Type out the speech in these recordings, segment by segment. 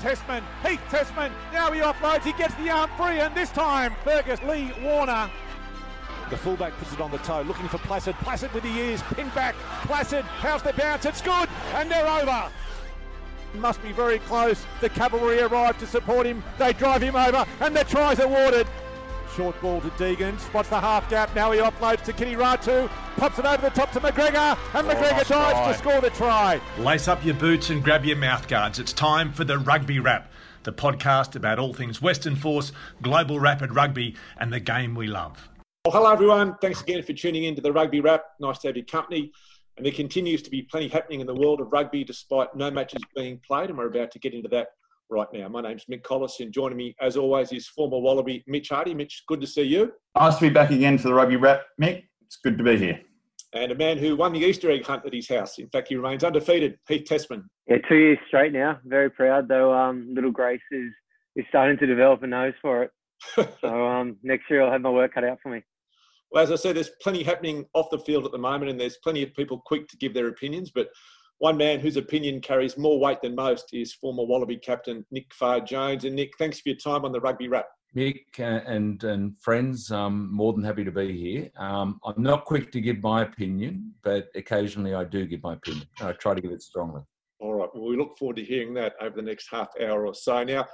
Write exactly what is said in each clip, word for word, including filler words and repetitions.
Tessman, Heath Tessman, now he offloads, he gets the arm free, and this time Fergus Lee Warner. The fullback puts it on the toe, looking for Placid, Placid with the ears, pinned back, Placid, how's the bounce, it's good, and they're over. Must be very close, the cavalry arrive to support him, they drive him over, and the tries awarded. Short ball to Deegan, spots the half gap, now he offloads to Kitty Ratu, pops it over the top to McGregor, and oh, McGregor dives try. to score the try. Lace up your boots and grab your mouthguards. It's time for the Rugby Wrap, the podcast about all things Western Force, global rapid rugby, and the game we love. Well, hello everyone. Thanks again for tuning in to the Rugby Wrap. Nice to have your company. And there continues to be plenty happening in the world of rugby despite no matches being played, and we're about to get into that right now. My name's Mick Collison. Joining me, as always, is former Wallaby Mitch Hardy. Mitch, good to see you. Nice to be back again for the Rugby Wrap, Mick. It's good to be here. And a man who won the Easter egg hunt at his house. In fact, he remains undefeated, Pete Tessman. Yeah, two years straight now. Very proud, though. Um, little Grace is, is starting to develop a nose for it. so um, next year I'll have my work cut out for me. Well, as I said, there's plenty happening off the field at the moment, and there's plenty of people quick to give their opinions, but one man whose opinion carries more weight than most is former Wallaby captain Nick Farr-Jones. And Nick, thanks for your time on the Rugby Wrap. Mick and, and friends, I'm more than happy to be here. Um, I'm not quick to give my opinion, but occasionally I do give my opinion. I try to give it strongly. All right. Well, we look forward to hearing that over the next half hour or so. Now,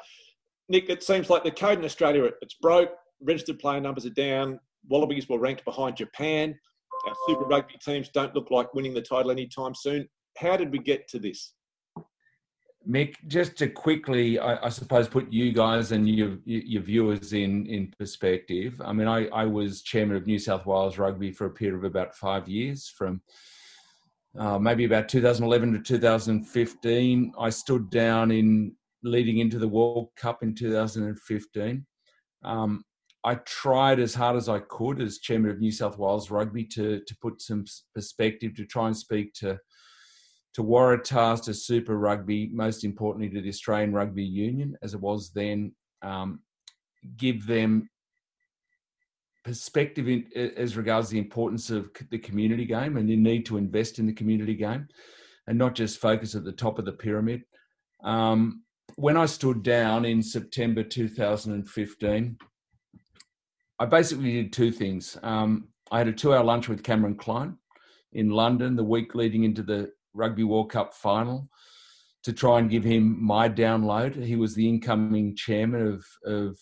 Nick, it seems like the code in Australia, it's broke. Registered player numbers are down. Wallabies were ranked behind Japan. Our Super Rugby teams don't look like winning the title anytime soon. How did we get to this? Mick, just to quickly, I, I suppose, put you guys and your, your viewers in, in perspective. I mean, I, I was chairman of New South Wales Rugby for a period of about five years, from uh, maybe about two thousand eleven to two thousand fifteen. I stood down in leading into the World Cup in two thousand fifteen. Um, I tried as hard as I could as chairman of New South Wales Rugby to, to put some perspective, to try and speak to to Waratahs, to Super Rugby, most importantly to the Australian Rugby Union, as it was then, um, give them perspective in, as regards the importance of the community game and the need to invest in the community game and not just focus at the top of the pyramid. Um, when I stood down in September two thousand fifteen, I basically did two things. Um, I had a two-hour lunch with Cameron Klein in London the week leading into the Rugby World Cup final to try and give him my download. He was the incoming chairman of, of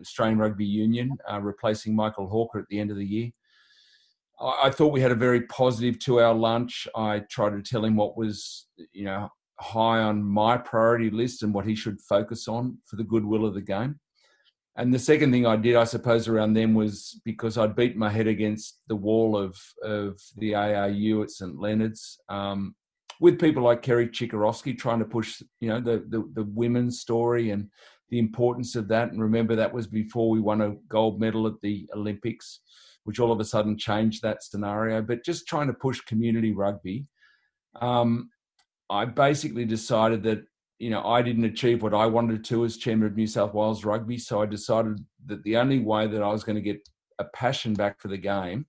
Australian Rugby Union, uh, replacing Michael Hawker at the end of the year. I, I thought we had a very positive two-hour lunch. I tried to tell him what was, you know, high on my priority list and what he should focus on for the goodwill of the game. And the second thing I did, I suppose, around then was because I'd beat my head against the wall of, of the A R U at St Leonard's, um, with people like Kerry Chikorovsky trying to push, you know, the, the, the women's story and the importance of that. And remember, that was before we won a gold medal at the Olympics, which all of a sudden changed that scenario. But just trying to push community rugby, um, I basically decided that, you know, I didn't achieve what I wanted to as chairman of New South Wales Rugby. So I decided that the only way that I was going to get a passion back for the game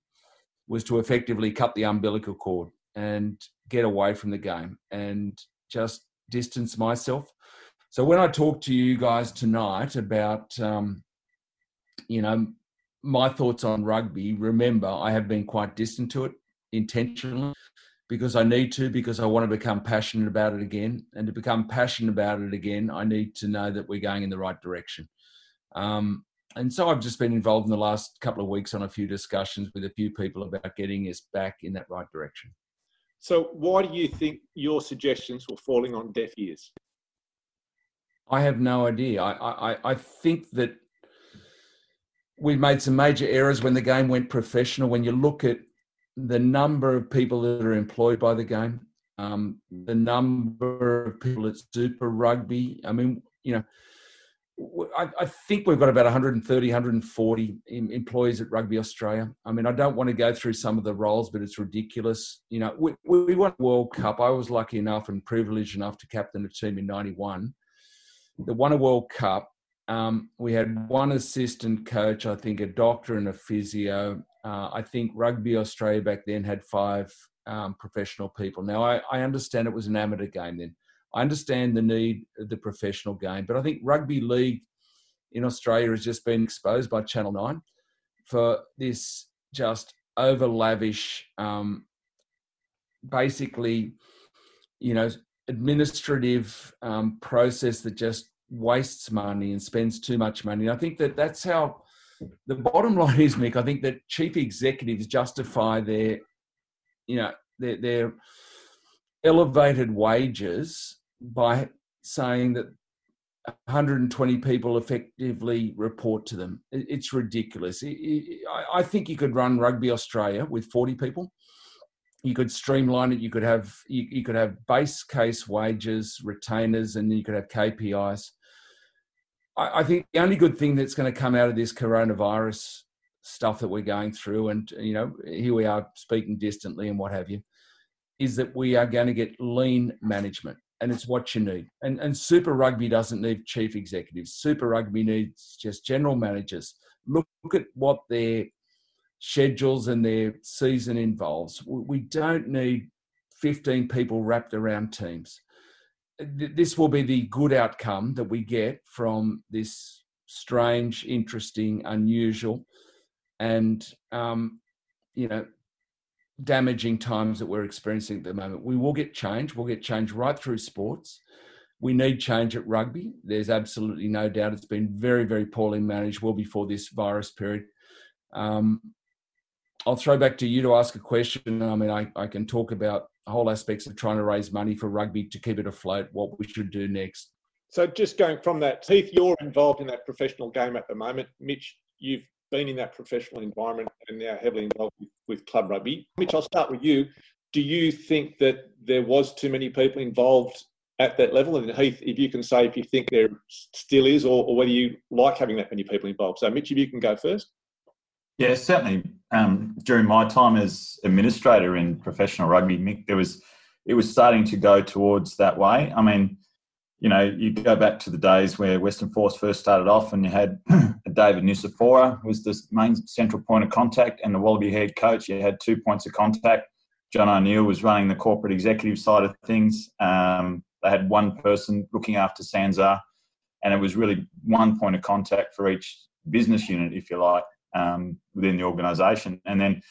was to effectively cut the umbilical cord and get away from the game and just distance myself. So when I talk to you guys tonight about, um, you know, my thoughts on rugby, remember, I have been quite distant to it intentionally because I need to, because I want to become passionate about it again. And to become passionate about it again, I need to know that we're going in the right direction. Um, and so I've just been involved in the last couple of weeks on a few discussions with a few people about getting us back in that right direction. So why do you think your suggestions were falling on deaf ears? I have no idea. I, I, I think that we made some major errors when the game went professional. When you look at the number of people that are employed by the game, um, the number of people at Super Rugby, I mean, you know, I, I think we've got about one hundred thirty, one hundred forty employees at Rugby Australia. I mean, I don't want to go through some of the roles, but it's ridiculous. You know, we, we won the World Cup. I was lucky enough and privileged enough to captain a team in ninety-one that won a World Cup. Um, we had one assistant coach, I think a doctor and a physio. Uh, I think Rugby Australia back then had five um, professional people. Now, I, I understand it was an amateur game then. I understand the need of the professional game, but I think rugby league in Australia has just been exposed by Channel nine for this just over lavish, um, basically, you know, administrative um, process that just wastes money and spends too much money. And I think that that's how the bottom line is, Mick. I think that chief executives justify their, you know, their, their elevated wages by saying that one hundred twenty people effectively report to them. It's ridiculous. I think you could run Rugby Australia with forty people. You could streamline it. You could have you, you could have base case wages, retainers, and you could have K P Is. I, I think the only good thing that's going to come out of this coronavirus stuff that we're going through, and you know, here we are speaking distantly and what have you, is that we are going to get lean management, and it's what you need. And and Super Rugby doesn't need chief executives. Super Rugby needs just general managers. Look, look at what their schedules and their season involves. We don't need fifteen people wrapped around teams. This will be the good outcome that we get from this strange, interesting, unusual, and um, you know, damaging times that we're experiencing at the moment. We will get change. We'll get change right through sports. We need change at rugby. There's absolutely no doubt. It's been very, very poorly managed well before this virus period. Um, I'll throw back to you to ask a question. I mean, I, I can talk about whole aspects of trying to raise money for rugby to keep it afloat, what we should do next. So just going from that, Heath, you're involved in that professional game at the moment. Mitch, you've been in that professional environment and now heavily involved with, with club rugby. Mitch, I'll start with you. Do you think that there was too many people involved at that level? And Heath, if you can say if you think there still is, or, or whether you like having that many people involved. So Mitch, if you can go first. Yeah, certainly. Um, during my time as administrator in professional rugby, Mick, there was it was starting to go towards that way. I mean, you know, you go back to the days where Western Force first started off, and you had David Nusifora was the main central point of contact, and the Wallaby head coach. You had two points of contact. John O'Neill was running the corporate executive side of things. Um, they had one person looking after SANZAAR, and it was really one point of contact for each business unit, if you like. Um, within the organisation. And then,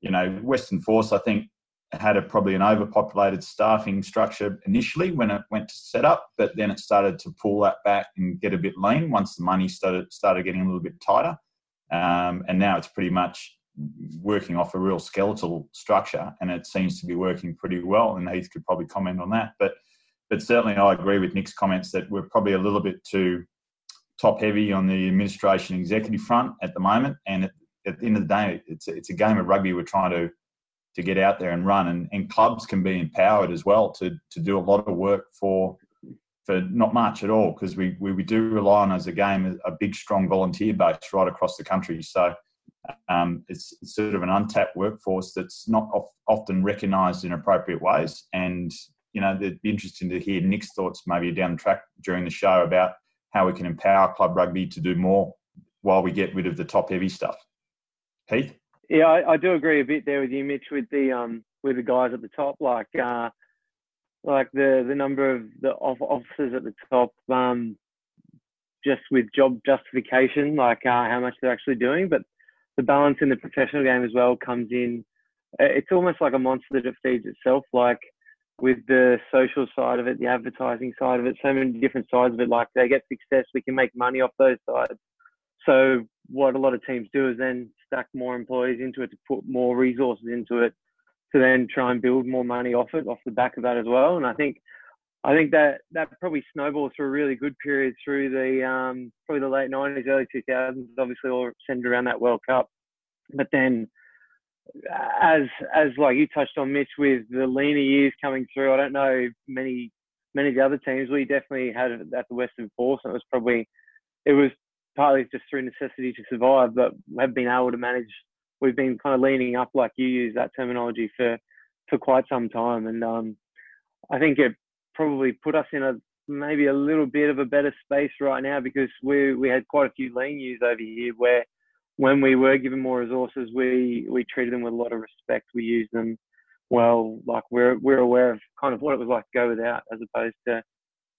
you know, Western Force, I think, had a, probably an overpopulated staffing structure initially when it went to set up, but then it started to pull that back and get a bit lean once the money started started getting a little bit tighter. Um, and now it's pretty much working off a real skeletal structure, and it seems to be working pretty well, and Heath could probably comment on that. But, but certainly I agree with Nick's comments that we're probably a little bit too top heavy on the administration executive front at the moment, and at, at the end of the day, it's it's a game of rugby we're trying to to get out there and run, and, and clubs can be empowered as well to to do a lot of work for for not much at all, because we, we we do rely on as a game a big strong volunteer base right across the country. So um, it's, it's sort of an untapped workforce that's not of, often recognised in appropriate ways, and you know it'd be interesting to hear Nick's thoughts maybe down the track during the show about how we can empower club rugby to do more while we get rid of the top-heavy stuff. Heath? Yeah, I, I do agree a bit there with you, Mitch, with the um, with the guys at the top, like uh, like the, the number of the officers at the top, um, just with job justification, like uh, how much they're actually doing. But the balance in the professional game as well comes in. It's almost like a monster that it feeds itself, like with the social side of it, the advertising side of it, so many different sides of it. Like they get success, we can make money off those sides. So what a lot of teams do is then stack more employees into it to put more resources into it to then try and build more money off it, off the back of that as well. And I think I think that that probably snowballs through a really good period through the um, probably the late nineties, early two thousands, obviously all centered around that World Cup. But then As as like you touched on, Mitch, with the leaner years coming through, I don't know many many of the other teams. We definitely had it at the Western Force, and it was probably it was partly just through necessity to survive, but have been able to manage. We've been kind of leaning up, like you use that terminology, for for quite some time, and um, I think it probably put us in a maybe a little bit of a better space right now, because we we had quite a few lean years over here where, when we were given more resources, we, we treated them with a lot of respect. We used them well, like we're we're aware of kind of what it was like to go without, as opposed to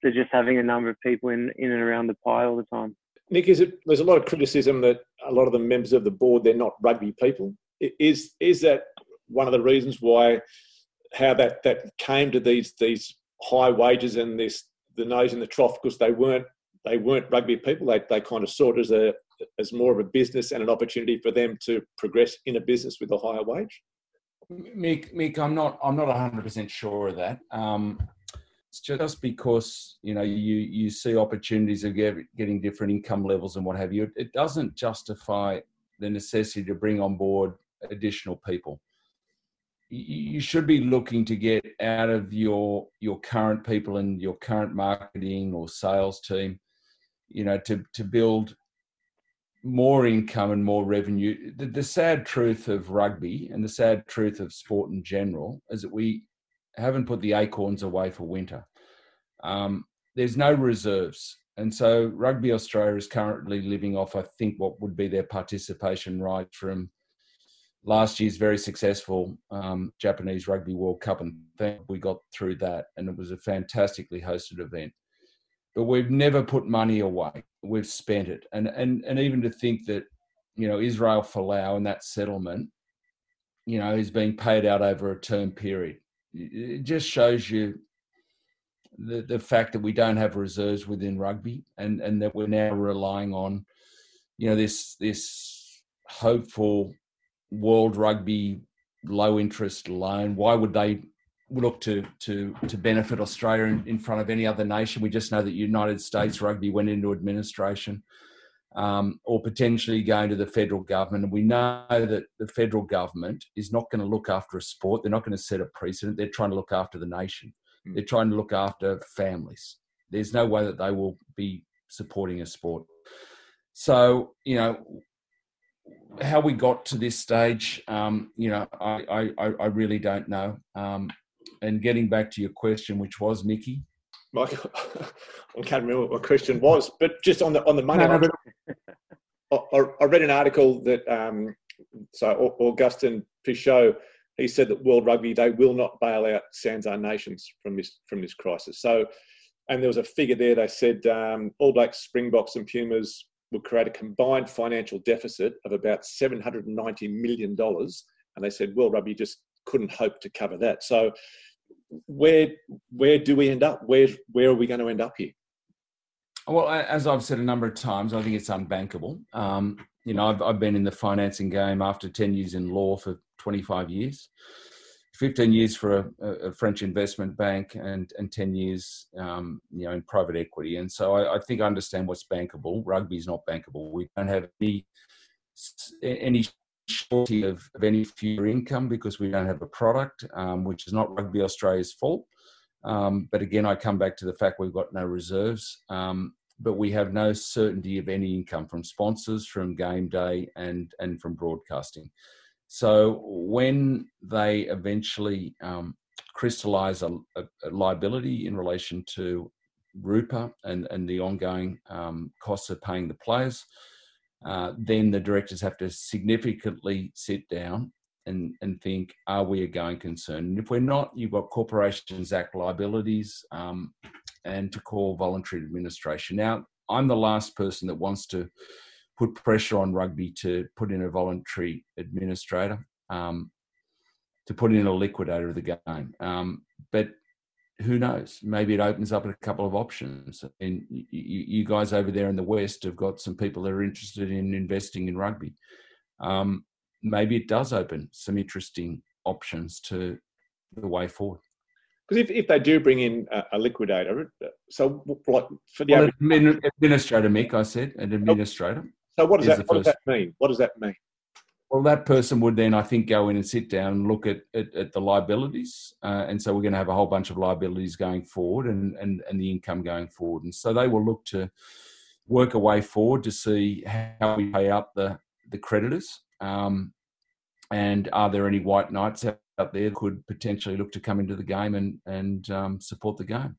to just having a number of people in, in and around the pie all the time. Nick, is it, there's a lot of criticism that a lot of the members of the board, they're not rugby people. Is is that one of the reasons why, how that, that came to these these high wages and this the nose in the trough, because they weren't they weren't rugby people. They they kind of saw it as a as more of a business and an opportunity for them to progress in a business with a higher wage. Mick, Mick, I'm not I'm not one hundred percent sure of that. Um, it's just because you know you you see opportunities of get, getting different income levels and what have you. It doesn't justify the necessity to bring on board additional people. You should be looking to get out of your your current people and your current marketing or sales team, you know, to to build more income and more revenue. The, the sad truth of rugby and the sad truth of sport in general is that we haven't put the acorns away for winter. Um, there's no reserves. And so Rugby Australia is currently living off, I think, what would be their participation right from last year's very successful um, Japanese Rugby World Cup, and we got through that, and it was a fantastically hosted event. But we've never put money away; we've spent it, and and and even to think that, you know, Israel Folau and that settlement, you know, is being paid out over a term period. It just shows you the the fact that we don't have reserves within rugby, and and that we're now relying on, you know, this this hopeful World Rugby low interest loan. Why would they look to to to benefit Australia in, in front of any other nation? We just know that United States Rugby went into administration, um, or potentially going to the federal government. And we know that the federal government is not going to look after a sport. They're not going to set a precedent. They're trying to look after the nation. Mm. They're trying to look after families. There's no way that they will be supporting a sport. So, you know, how we got to this stage, um, you know, I, I, I really don't know. Um, and getting back to your question, which was, Mickey? Michael, I can't remember what my question was, but just on the on the money, no, no, but... I, I read an article that, um, so Augustin Pichot, he said that World Rugby, they will not bail out SANZAAR nations from this from this crisis. So, and there was a figure there, they said um, All Blacks, Springboks and Pumas will create a combined financial deficit of about seven hundred ninety million dollars. And they said, well, Rugby just couldn't hope to cover that. So where where do we end up? Where, where are we going to end up here? Well, as I've said a number of times, I think it's unbankable. Um, you know, I've, I've been in the financing game after ten years in law for twenty-five years, fifteen years for a, a French investment bank, and, and ten years, um, you know, in private equity. And so I, I think I understand what's bankable. Rugby is not bankable. We don't have any any shortage of, of any future income because we don't have a product, um, which is not Rugby Australia's fault. Um, but again, I come back to the fact we've got no reserves, um, but we have no certainty of any income from sponsors, from game day, and and from broadcasting. So when they eventually um, crystallise a, a, a liability in relation to Rupa and, and the ongoing um, costs of paying the players, uh, then the directors have to significantly sit down and, and think, are we a going concern? And if we're not, you've got Corporations Act liabilities um, and to call voluntary administration. Now, I'm the last person that wants to put pressure on rugby to put in a voluntary administrator, um, to put in a liquidator of the game. Um, but who knows? Maybe it opens up a couple of options. And you, you guys over there in the West have got some people that are interested in investing in rugby. Um, maybe it does open some interesting options to the way forward. Because if, if they do bring in a, a liquidator, so like for the well, average... administrator, Mick, I said, an administrator. Oh. So what does that what does that mean? What does that mean? Well, that person would then, I think, go in and sit down and look at at, at the liabilities, uh, and so we're going to have a whole bunch of liabilities going forward, and, and and the income going forward, and so they will look to work a way forward to see how we pay up the the creditors, um, and are there any white knights out there that could potentially look to come into the game and and um, support the game?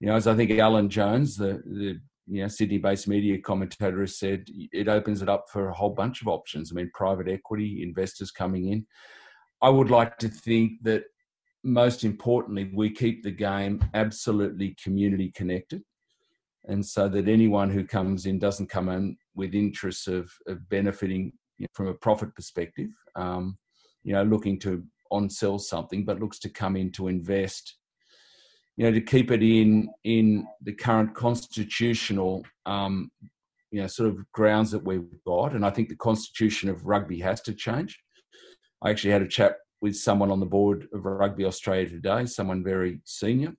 You know, as I think Alan Jones, the the you know, Sydney-based media commentator, has said it opens it up for a whole bunch of options. I mean, private equity investors coming in. I would like to think that most importantly, we keep the game absolutely community connected. And so that anyone who comes in doesn't come in with interests of, of benefiting, you know, from a profit perspective, um, you know, looking to on-sell something, but looks to come in to invest, you know, to keep it in in the current constitutional, um, you know, sort of grounds that we've got. And I think the constitution of rugby has to change. I actually had a chat with someone on the board of Rugby Australia today, someone very senior.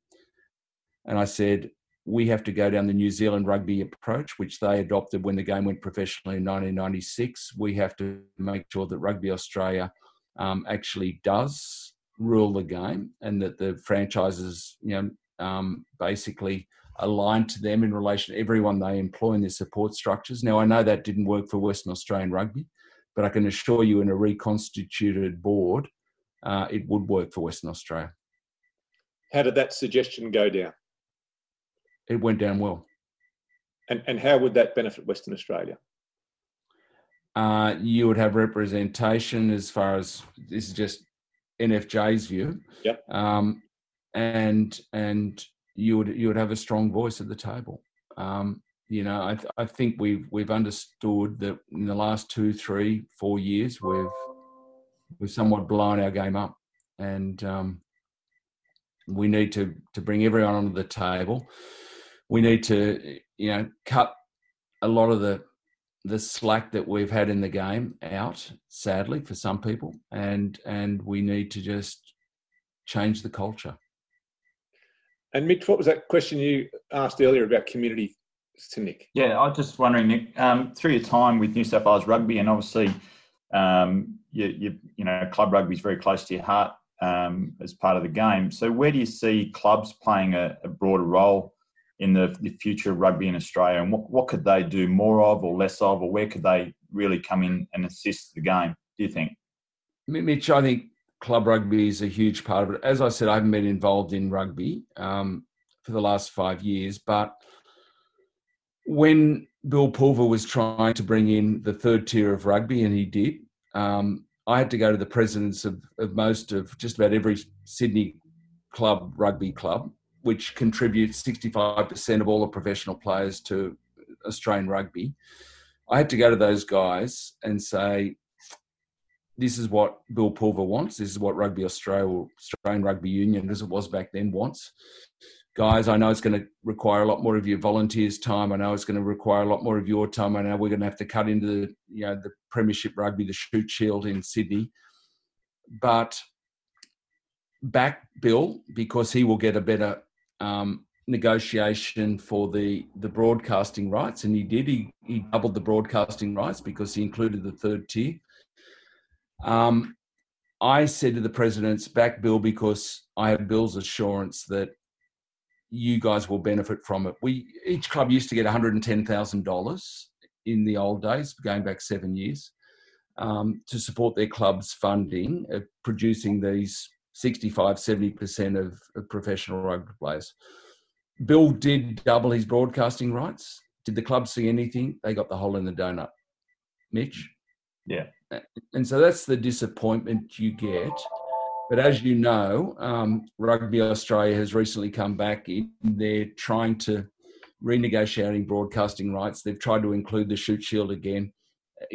And I said, we have to go down the New Zealand rugby approach, which they adopted when the game went professional in nineteen ninety-six. We have to make sure that Rugby Australia um, actually does rule the game, and that the franchises, you know, um, basically align to them in relation to everyone they employ in their support structures. Now, I know that didn't work for Western Australian rugby, but I can assure you in a reconstituted board, uh, it would work for Western Australia. How did that suggestion go down? It went down well. And and how would that benefit Western Australia? Uh, you would have representation as far as, this is just N F J's view. Yep. Um, and and you would you would have a strong voice at the table. Um, you know, I I think we've we've understood that in the last two, three, four years we've we've somewhat blown our game up, and um, we need to to bring everyone onto the table. We need to, you know, cut a lot of the the slack that we've had in the game out, sadly, for some people, and and we need to just change the culture. And Mitch, what was that question you asked earlier about community to Nick? Yeah, I was just wondering, Nick, um, through your time with New South Wales Rugby, and obviously, um, you, you you know, club rugby is very close to your heart um, as part of the game. So where do you see clubs playing a, a broader role in the, the future of rugby in Australia, and what, what could they do more of or less of, or where could they really come in and assist the game, do you think? Mitch, I think club rugby is a huge part of it. As I said, I haven't been involved in rugby um, for the last five years, but when Bill Pulver was trying to bring in the third tier of rugby, and he did, um, I had to go to the presidents of, of most of just about every Sydney club, rugby club, which contributes sixty-five percent of all the professional players to Australian rugby. I had to go to those guys and say, this is what Bill Pulver wants. This is what Rugby Australia, or Australian Rugby Union, as it was back then, wants. Guys, I know it's going to require a lot more of your volunteers' time. I know it's going to require a lot more of your time. I know we're going to have to cut into the, you know, the Premiership rugby, the Shute Shield in Sydney. But back Bill, because he will get a better Um, negotiation for the the broadcasting rights, and he did. He, he doubled the broadcasting rights because he included the third tier. Um, I said to the presidents, back Bill, because I have Bill's assurance that you guys will benefit from it. We each club used to get one hundred ten thousand dollars in the old days, going back seven years, um, to support their club's funding of producing these sixty-five, seventy percent of, of professional rugby players. Bill did double his broadcasting rights. Did the club see anything? They got the hole in the donut, Mitch. Yeah. And so that's the disappointment you get. But as you know, um, Rugby Australia has recently come back in. They're trying to renegotiating broadcasting rights. They've tried to include the Shute Shield again.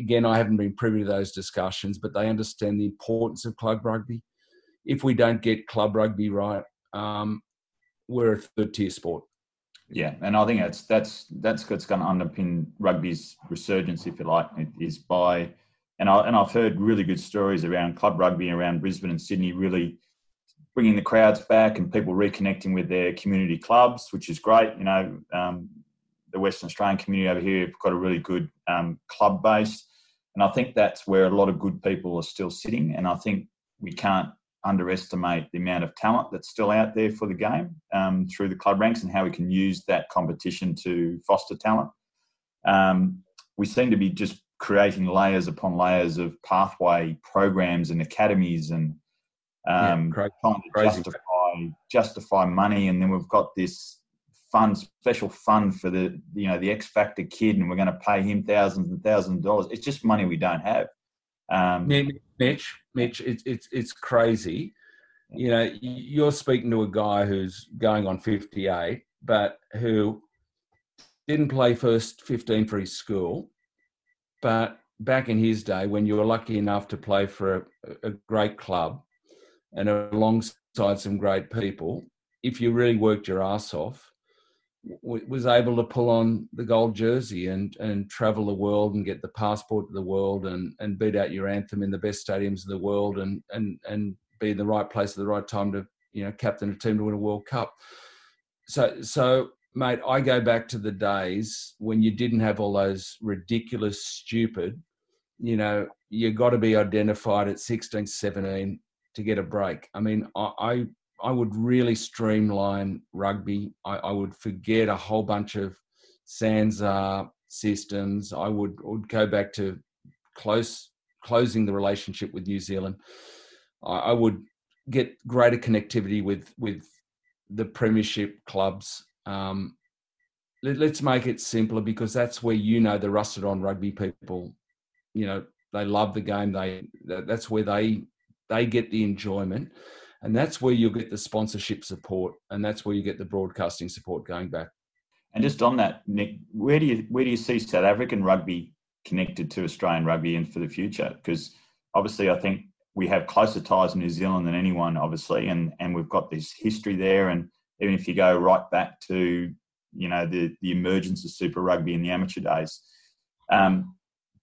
Again, I haven't been privy to those discussions, but they understand the importance of club rugby. If we don't get club rugby right, um, we're a third-tier sport. Yeah, and I think that's that's that's what's going to underpin rugby's resurgence, if you like, is by, and I and I've heard really good stories around club rugby around Brisbane and Sydney, really bringing the crowds back and people reconnecting with their community clubs, which is great. You know, um, the Western Australian community over here have got a really good um, club base, and I think that's where a lot of good people are still sitting, and I think we can't underestimate the amount of talent that's still out there for the game um, through the club ranks, and how we can use that competition to foster talent. Um, we seem to be just creating layers upon layers of pathway programs and academies, and um, yeah, crazy, trying to crazy. justify justify money. And then we've got this fund, special fund for the you know the X Factor kid, and we're going to pay him thousands and thousands of dollars. It's just money we don't have. Um, yeah. Mitch, Mitch, it's it's it's crazy. You know, you're speaking to a guy who's going on fifty-eight, but who didn't play first fifteen for his school. But back in his day, when you were lucky enough to play for a, a great club and alongside some great people, if you really worked your ass off, w- was able to pull on the gold jersey and, and travel the world and get the passport to the world and, and beat out your anthem in the best stadiums of the world and and and be in the right place at the right time to, you know, captain a team to win a World Cup. So, so mate, I go back to the days when you didn't have all those ridiculous, stupid, you know, you got to be identified at sixteen, seventeen to get a break. I mean, I I, I would really streamline rugby. I, I would forget a whole bunch of SANZAAR systems. I would, would go back to close closing the relationship with New Zealand. I would get greater connectivity with, with the Premiership clubs. Um, let, let's make it simpler, because that's where, you know, the rusted on rugby people, you know, they love the game. They that's where they they get the enjoyment, and that's where you'll get the sponsorship support, and that's where you get the broadcasting support going back. And just on that, Nick, where do you where do you see South African rugby connected to Australian rugby and for the future? Because obviously, I think we have closer ties in New Zealand than anyone, obviously, and, and we've got this history there. And even if you go right back to, you know, the, the emergence of Super Rugby in the amateur days. Um,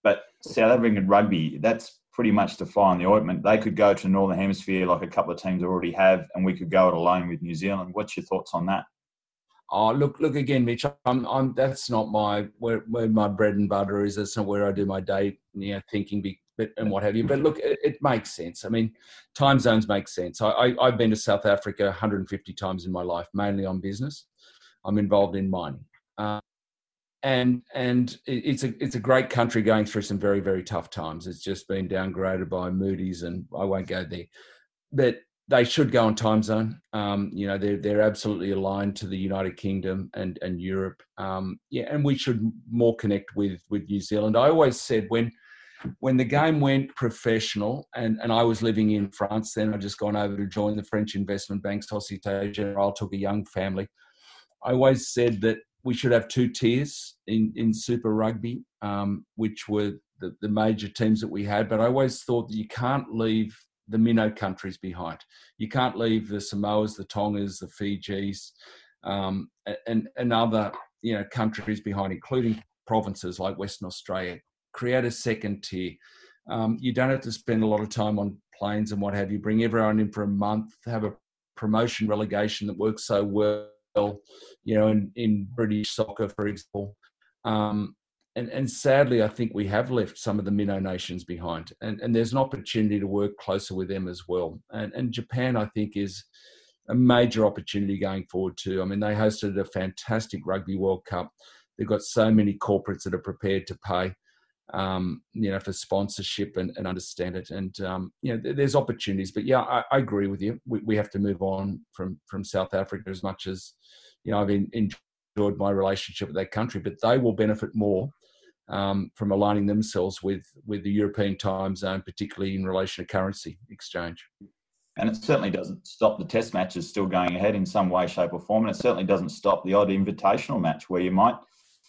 but South African rugby, that's pretty much the fly in the ointment. They could go to the Northern Hemisphere like a couple of teams already have, and we could go it alone with New Zealand. What's your thoughts on that? Oh, look, look again, Mitch. I'm, I'm. That's not my where, where my bread and butter is. That's not where I do my day, you know, thinking. Be, But, and what have you. But look, it, it makes sense. I mean, time zones make sense. I, I, I've been to South Africa one hundred fifty times in my life, mainly on business. I'm involved in mining. Uh, and and it, it's a it's a great country going through some very, very tough times. It's just been downgraded by Moody's, and I won't go there. But they should go on time zone. Um, you know, they're, they're absolutely aligned to the United Kingdom and, and Europe. Um, yeah, and we should more connect with, with New Zealand. I always said when... When the game went professional, and, and I was living in France then, I'd just gone over to join the French investment bank, Société Générale, took a young family. I always said that we should have two tiers in, in Super Rugby, um, which were the, the major teams that we had. But I always thought that you can't leave the minnow countries behind. You can't leave the Samoas, the Tongas, the Fijis, um, and, and other, you know, countries behind, including provinces like Western Australia. Create a second tier. Um, you don't have to spend a lot of time on planes and what have you. Bring everyone in for a month, have a promotion relegation that works so well, you know, in, in British soccer, for example. Um, and, and sadly, I think we have left some of the minnow nations behind. And, and there's an opportunity to work closer with them as well. And, and Japan, I think, is a major opportunity going forward too. I mean, they hosted a fantastic Rugby World Cup. They've got so many corporates that are prepared to pay. Um, you know, for sponsorship and, and understand it. And, um, you know, th- there's opportunities. But, yeah, I, I agree with you. We, we have to move on from, from South Africa as much as, you know, I've in, enjoyed my relationship with that country. But they will benefit more um, from aligning themselves with, with the European time zone, particularly in relation to currency exchange. And it certainly doesn't stop the test matches still going ahead in some way, shape or form. And it certainly doesn't stop the odd invitational match where you might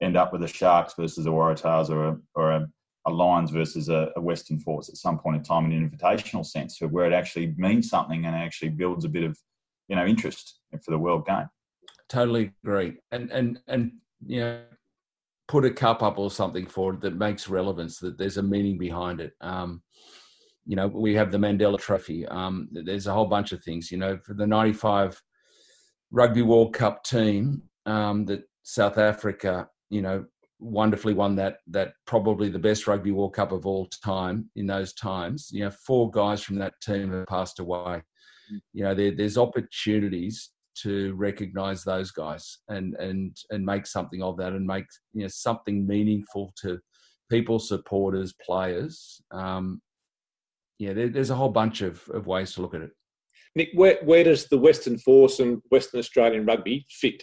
end up with the Sharks versus the Waratahs or a, or a, a Lions versus a, a Western Force at some point in time in an invitational sense, where it actually means something and actually builds a bit of, you know, interest for the world game. Totally agree. And, and, and you know, put a cup up or something for it that makes relevance, that there's a meaning behind it. Um, you know, we have the Mandela Trophy. Um, there's a whole bunch of things, you know, for the ninety-five Rugby World Cup team um, that South Africa, you know, wonderfully won that, that probably the best Rugby World Cup of all time in those times. You know, four guys from that team have passed away. You know, there, there's opportunities to recognise those guys and, and, and make something of that and make, you know, something meaningful to people, supporters, players. Um, yeah, there, there's a whole bunch of, of ways to look at it. Nick, where, where does the Western Force and Western Australian rugby fit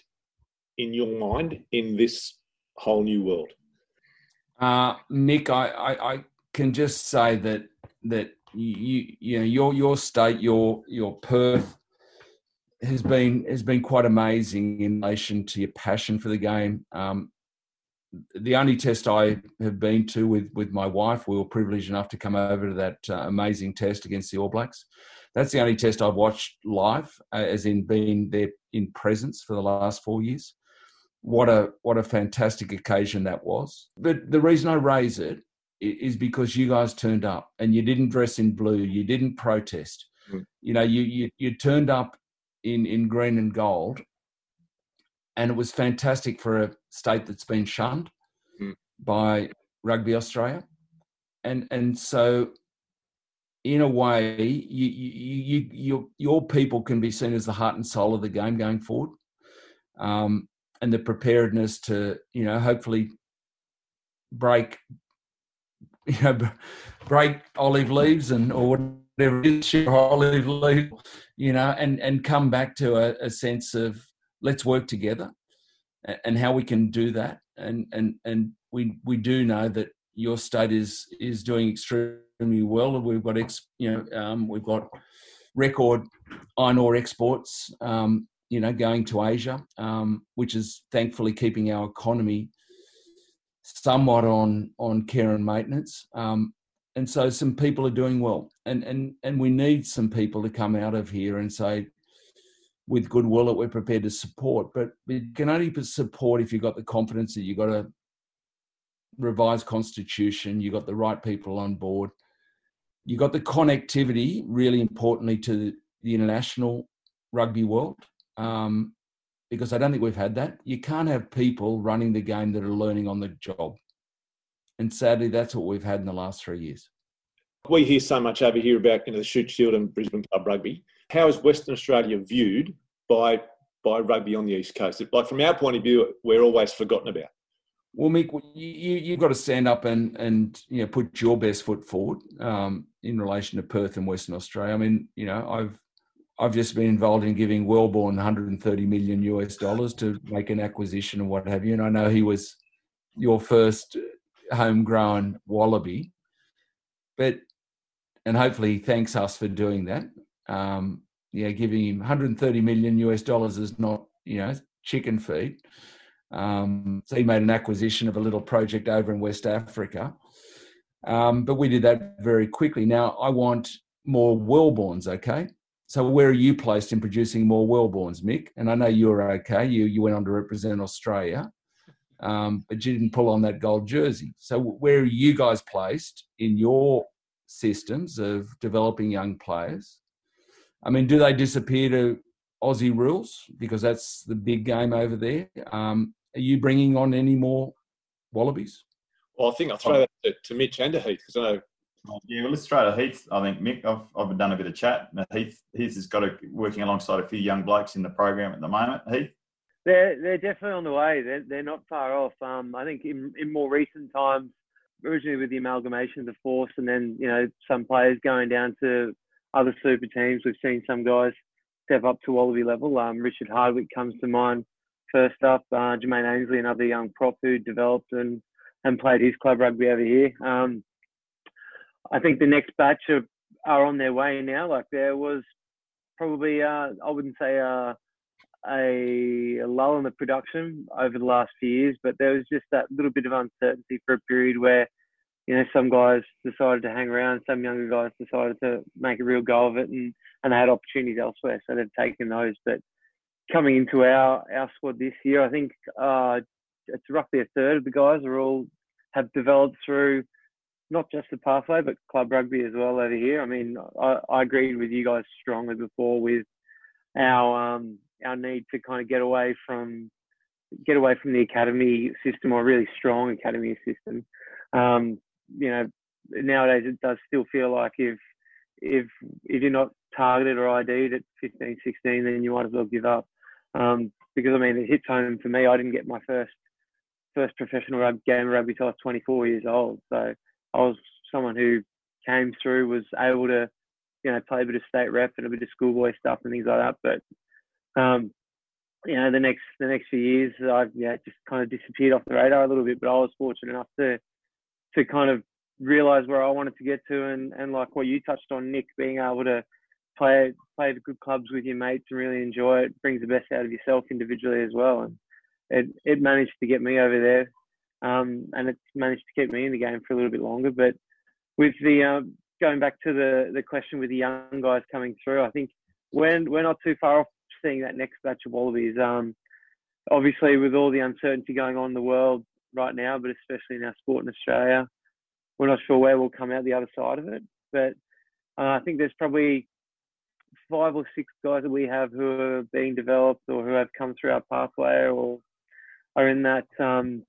in your mind in this whole new world? Uh, Nick, I, I, I can just say that that you, you know, your your state, your your Perth has been has been quite amazing in relation to your passion for the game. Um, the only test I have been to with, with my wife, we were privileged enough to come over to that uh, amazing test against the All Blacks. That's the only test I've watched live, uh, as in being there in presence for the last four years. What a what a fantastic occasion that was. But the reason I raise it is because you guys turned up and you didn't dress in blue. You didn't protest. Mm. You know, you, you you turned up in, in green and gold, and it was fantastic for a state that's been shunned mm. by Rugby Australia. And and so... in a way, you, you, you, your, your people can be seen as the heart and soul of the game going forward, um, and the preparedness to, you know, hopefully break, you know, break olive leaves and or whatever it is, olive leaves, you know, and, and come back to a, a sense of let's work together and how we can do that. And and and we we do know that your state is is doing extremely well. We've got, ex, you know, um, we've got record iron ore exports, um, you know, going to Asia, um, which is thankfully keeping our economy somewhat on on care and maintenance. Um, and so some people are doing well, and and and we need some people to come out of here and say, with goodwill, that we're prepared to support. But we can only support if you've got the confidence that you've got a revised constitution, you've got the right people on board. You got the connectivity, really importantly, to the international rugby world, um, because I don't think we've had that. You can't have people running the game that are learning on the job. And sadly, that's what we've had in the last three years. We hear so much over here about, you know, the Shute Shield and Brisbane Club Rugby. How is Western Australia viewed by by rugby on the East Coast? Like, from our point of view, we're always forgotten about. Well, Mick, you, you've got to stand up and, and you know, put your best foot forward um, in relation to Perth and Western Australia. I mean, you know, I've I've just been involved in giving Welborn one hundred thirty million US dollars to make an acquisition and what have you. And I know he was your first homegrown Wallaby, but and hopefully he thanks us for doing that. Um, yeah, giving him one hundred thirty million US dollars is not, you know, chicken feed. Um, so he made an acquisition of a little project over in West Africa. Um, but we did that very quickly. Now, I want more Welborns, okay? So where are you placed in producing more Welborns, Mick? And I know you were okay. You you went on to represent Australia, um, but you didn't pull on that gold jersey. So where are you guys placed in your systems of developing young players? I mean, do they disappear to Aussie rules? Because that's the big game over there. Um, Are you bringing on any more Wallabies? Well, I think I'll throw that to, to Mitch and to Heath, because I know... Yeah, well, let's throw to Heath. I think, Mick, I've, I've done a bit of chat. Heath, Heath has got a, working alongside a few young blokes in the program at the moment. Heath? They're, they're definitely on the way. They're, they're not far off. Um, I think in, in more recent times, originally with the amalgamation of the Force and then, you know, some players going down to other super teams, we've seen some guys step up to Wallaby level. Um, Richard Hardwick comes to mind. First up, uh, Jermaine Ainsley, another young prop who developed and, and played his club rugby over here. Um, I think the next batch are, are on their way now. Like, there was probably, uh, I wouldn't say a, a, a lull in the production over the last few years, but there was just that little bit of uncertainty for a period where, you know, some guys decided to hang around, some younger guys decided to make a real go of it, and, and they had opportunities elsewhere, so they've taken those. But coming into our, our squad this year, I think uh, it's roughly a third of the guys are all have developed through not just the pathway, but club rugby as well over here. I mean, I, I agreed with you guys strongly before with our um, our need to kind of get away from get away from the academy system, or really strong academy system. Um, you know, nowadays it does still feel like if if if you're not targeted or ID'd at fifteen, sixteen, then you might as well give up. Um, because, I mean, it hits home for me. I didn't get my first first professional rugby game of rugby till I was twenty-four years old. So I was someone who came through, was able to, you know, play a bit of state rep and a bit of schoolboy stuff and things like that. But, um, you know, the next the next few years, I yeah, just kind of disappeared off the radar a little bit. But I was fortunate enough to to kind of realised where I wanted to get to, and, and like what you touched on, Nick, being able to play play the good clubs with your mates and really enjoy it brings the best out of yourself individually as well. And it it managed to get me over there, um, and it's managed to keep me in the game for a little bit longer. But with the um, going back to the the question with the young guys coming through, I think we're, we're not too far off seeing that next batch of Wallabies. Um, obviously, with all the uncertainty going on in the world right now, but especially in our sport in Australia, we're not sure where we'll come out the other side of it. But uh, I think there's probably five or six guys that we have who are being developed or who have come through our pathway or are in that um,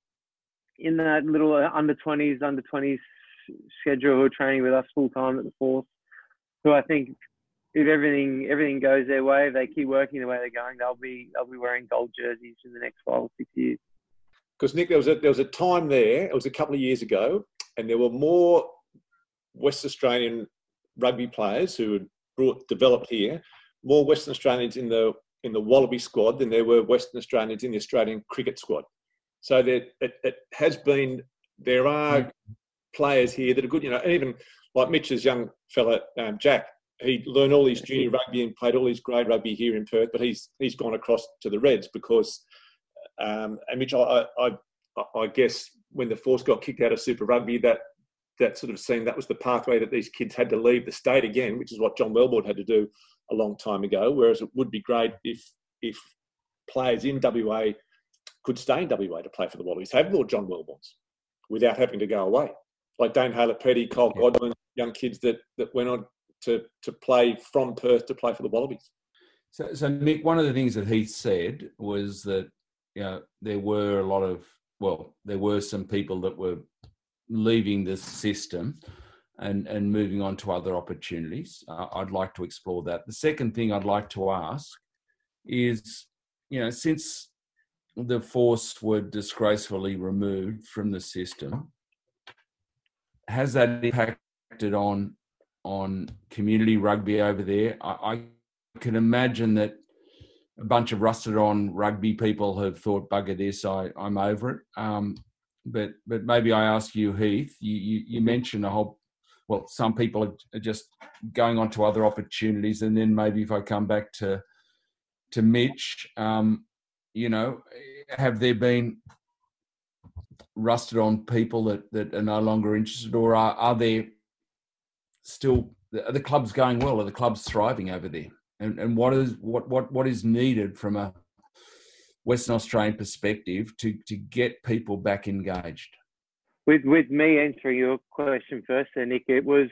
in that little under twenties, under twenties schedule who are training with us full-time at the Force, who I think if everything everything goes their way, if they keep working the way they're going, they'll be they'll be wearing gold jerseys in the next five or six years. Because, Nick, there was, a, there was a time there, it was a couple of years ago, and there were more West Australian rugby players who had brought, developed here, more Western Australians in the in the Wallaby squad than there were Western Australians in the Australian cricket squad. So that it, it has been, there are players here that are good, you know, and even like Mitch's young fella, um, Jack, he learned all his junior rugby and played all his grade rugby here in Perth, but he's he's gone across to the Reds because, um, and Mitch, I, I I guess when the Force got kicked out of Super Rugby, that that sort of seemed that was the pathway that these kids had to leave the state again, which is what John Welborn had to do a long time ago. Whereas it would be great if if players in W A could stay in W A to play for the Wallabies, have more John Welborns without having to go away, like Dane Haylett-Petty, Cole Godwin, young kids that that went on to to play from Perth to play for the Wallabies. So, so Mick, one of the things that Heath said was that, you know, there were a lot of, well, there were some people that were leaving the system and, and moving on to other opportunities. Uh, I'd like to explore that. The second thing I'd like to ask is, you know, since the Force were disgracefully removed from the system, has that impacted on on community rugby over there? I, I can imagine that a bunch of rusted-on rugby people have thought, bugger this, I, I'm over it. Um, but but maybe I ask you, Heath, you, you, you mentioned a whole... Well, some people are just going on to other opportunities, and then maybe if I come back to to Mitch, um, you know, have there been rusted-on people that, that are no longer interested, or are, are there... still, are the clubs going well? Are the clubs thriving over there? And and what is what what what is needed from a Western Australian perspective to to get people back engaged? With with me answering your question first, then, Nick, it was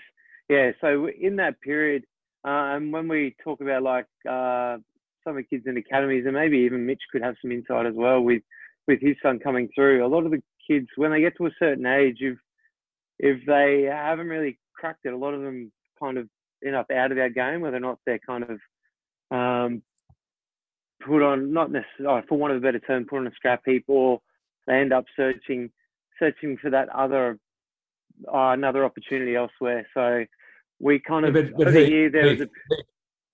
yeah. So in that period, um, when we talk about like uh, summer kids in academies, and maybe even Mitch could have some insight as well with with his son coming through. A lot of the kids, when they get to a certain age, if if they haven't really cracked it, a lot of them kind of end up out of our game, whether or not they're kind of um, put on, not necessarily, for want of a better term, put on a scrap heap, or they end up searching searching for that other uh, another opportunity elsewhere. So we kind of, yeah, but, but over he, here there he, was a he,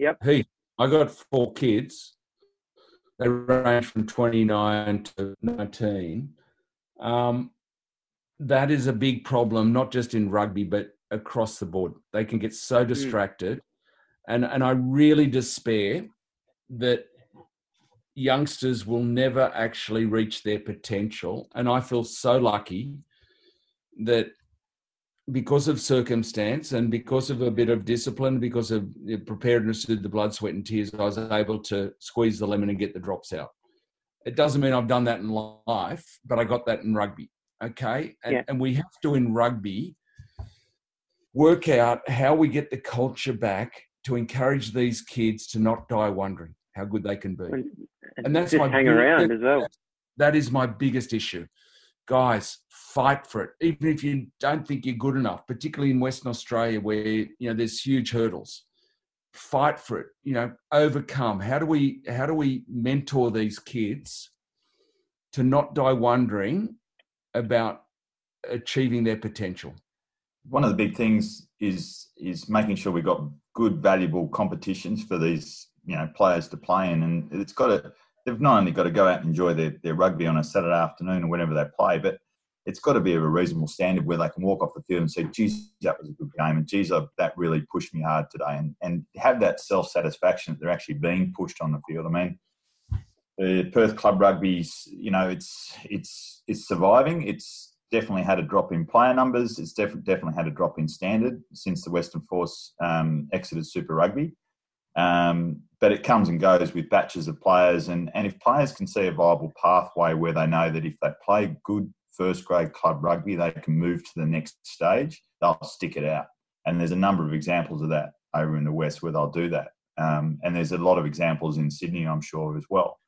yep. He, I got four kids. They range from twenty-nine to nineteen. Um, that is a big problem, not just in rugby, but across the board. They can get so distracted, mm. and and I really despair that youngsters will never actually reach their potential. And I feel so lucky that because of circumstance and because of a bit of discipline, because of preparedness to the blood, sweat and tears, I was able to squeeze the lemon and get the drops out. It doesn't mean I've done that in life, but I got that in rugby. Okay. And, yeah. and we have to, in rugby, work out how we get the culture back to encourage these kids to not die wondering how good they can be. And that's just my hang biggest, around as well. That is my biggest issue. Guys, fight for it. Even if you don't think you're good enough, particularly in Western Australia where, you know, there's huge hurdles, fight for it, you know, overcome. How do we, how do we mentor these kids to not die wondering about achieving their potential? One of the big things is is making sure we've got good, valuable competitions for these, you know, players to play in. And it's got to, they've not only got to go out and enjoy their, their rugby on a Saturday afternoon or whenever they play, but it's got to be of a reasonable standard where they can walk off the field and say, geez, that was a good game, and geez, that really pushed me hard today, and, and have that self-satisfaction that they're actually being pushed on the field. I mean, the Perth Club Rugby's, you know, it's it's it's surviving. It's definitely had a drop in player numbers. It's def- definitely had a drop in standard since the Western Force um, exited Super Rugby. Um, but it comes and goes with batches of players, and, and if players can see a viable pathway where they know that if they play good first-grade club rugby, they can move to the next stage, they'll stick it out. And there's a number of examples of that over in the West where they'll do that. Um, and there's a lot of examples in Sydney, I'm sure, as well.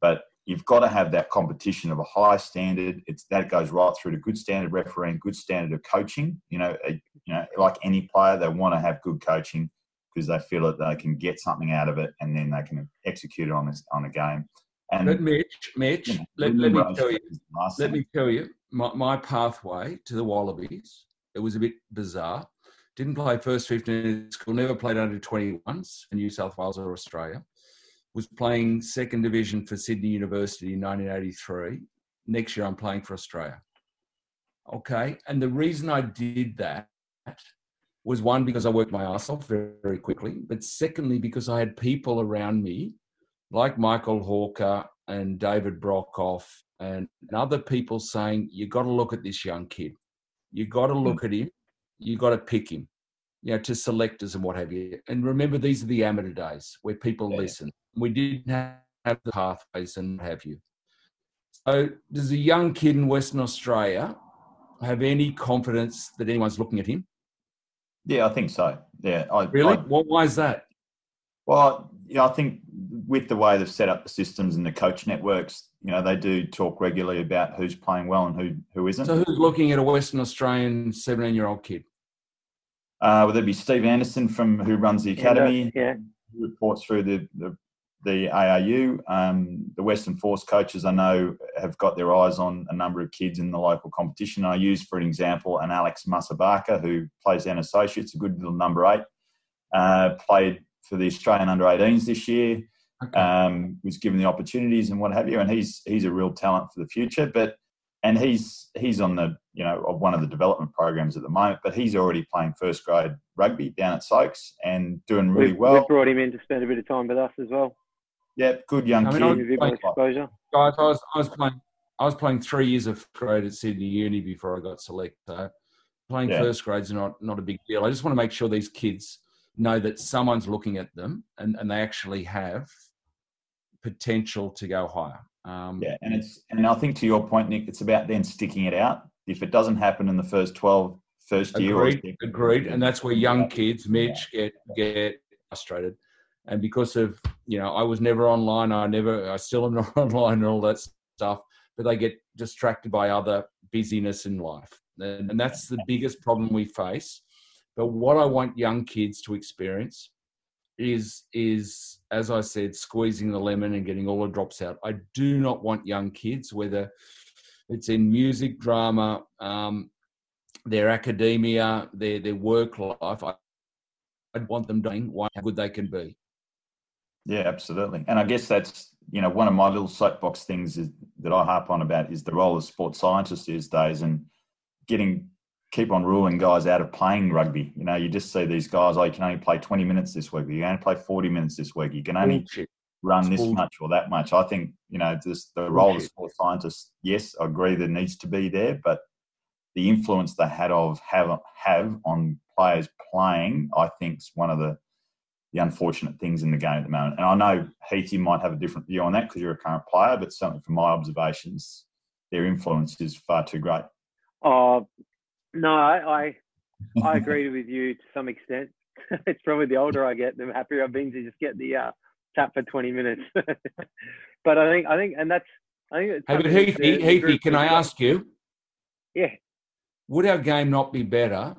But you've got to have that competition of a high standard. It's that goes right through to good standard refereeing, good standard of coaching. You know, a, you know, like any player, they want to have good coaching because they feel that they can get something out of it, and then they can execute it on this on a game. And but Mitch, Mitch, you know, let, let me tell you, let me tell you, my, my pathway to the Wallabies, it was a bit bizarre. Didn't play first fifteen at school, never played under twenty-ones for New South Wales or Australia. Was playing second division for Sydney University in nineteen eighty-three. Next year, I'm playing for Australia. Okay, and the reason I did that was one, because I worked my ass off very, very quickly, but secondly, because I had people around me like Michael Hawker and David Brockoff and other people saying, you got to look at this young kid. You got to look mm-hmm. at him. You got to pick him, you know, to selectors and what have you. And remember, these are the amateur days where people yeah. listen. We didn't have the pathways and what have you. So does a young kid in Western Australia have any confidence that anyone's looking at him? Yeah, I think so. Yeah, I, really? I, well, why is that? Well, yeah, you know, I think with the way they've set up the systems and the coach networks, you know, they do talk regularly about who's playing well and who, who isn't. So who's looking at a Western Australian seventeen-year-old kid? Uh, well, there'd be Steve Anderson from who runs the academy, yeah, yeah. who reports through the, the, the A R U. Um, the Western Force coaches I know have got their eyes on a number of kids in the local competition. I use, for an example, an Alex Musabaka who plays down Associates, a good little number eight, uh, played for the Australian under eighteens this year, okay. um, was given the opportunities and what have you, and he's he's a real talent for the future. But and he's he's on the you know one of the development programs at the moment, but he's already playing first grade rugby down at Soaks and doing really we've, well. We've brought him in to spend a bit of time with us as well. Yeah, good young I mean, kid. I was, playing, guys, I was I was playing I was playing three years of grade at Sydney Uni before I got selected. So playing yeah. first grade's not not a big deal. I just want to make sure these kids know that someone's looking at them and, and they actually have potential to go higher. Um, yeah, and it's and I think to your point, Nick, it's about then sticking it out. If it doesn't happen in the first twelve, first year, agreed, or agreed, and that's where young kids, Mitch, yeah. get get frustrated. And because of, you know, I was never online. I never, I still am not online and all that stuff, but they get distracted by other busyness in life. And, and that's the biggest problem we face. But what I want young kids to experience is, is, as I said, squeezing the lemon and getting all the drops out. I do not want young kids, whether it's in music, drama, um, their academia, their, their work life. I, I'd want them doing what good they can be. Yeah, absolutely. And I guess that's, you know, one of my little soapbox things is, that I harp on about is the role of sports scientists these days and getting, keep on ruling guys out of playing rugby. You know, you just see these guys, oh, you can only play twenty minutes this week. You can only play forty minutes this week. You can only run this much or that much. I think, you know, just the role of sports scientists, yes, I agree there needs to be there, but the influence they had of have, have on players playing, I think, is one of the, the unfortunate things in the game at the moment. And I know, Heath, you might have a different view on that because you're a current player, but certainly from my observations, their influence is far too great. Uh, no, I I agree with you to some extent. It's probably the older I get, the happier I've been to just get the uh, tap for twenty minutes. But I think, I think, and that's, I think it's. Hey, but Heath, the, Heath, the can I ask you? Yeah. Would our game not be better?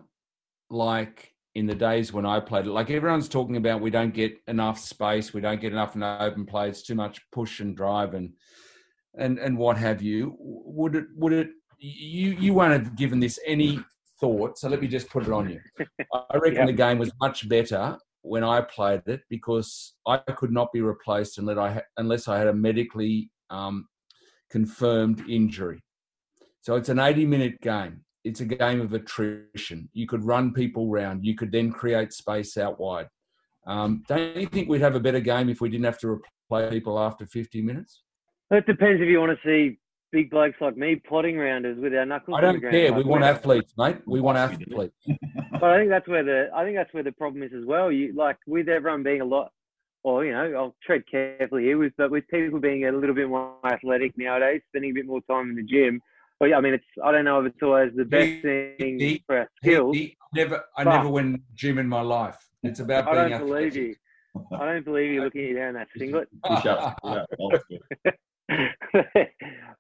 Like in the days when I played it, like everyone's talking about, we don't get enough space, we don't get enough in open play, it's too much push and drive and and and what have you. Would it would it you you won't have given this any thought, so let me just put it on you. I reckon yep. the game was much better when I played it because I could not be replaced unless I had, unless I had a medically um, confirmed injury. So it's an eighty-minute game. It's a game of attrition. You could run people round. You could then create space out wide. Um, don't you think we'd have a better game if we didn't have to replay people after fifty minutes? It depends if you want to see big blokes like me plotting rounders with our knuckles. I don't care. We want athletes, mate. We want athletes. But I think that's where the I think that's where the problem is as well. You like with everyone being a lot, or you know, I'll tread carefully here, with but with people being a little bit more athletic nowadays, spending a bit more time in the gym. Well, yeah, I mean, it's I don't know if it's always the best thing he, for our skills. He, he, never, I never went to the gym in my life. It's about I being I don't athletic. believe you. I don't believe you looking you down that singlet.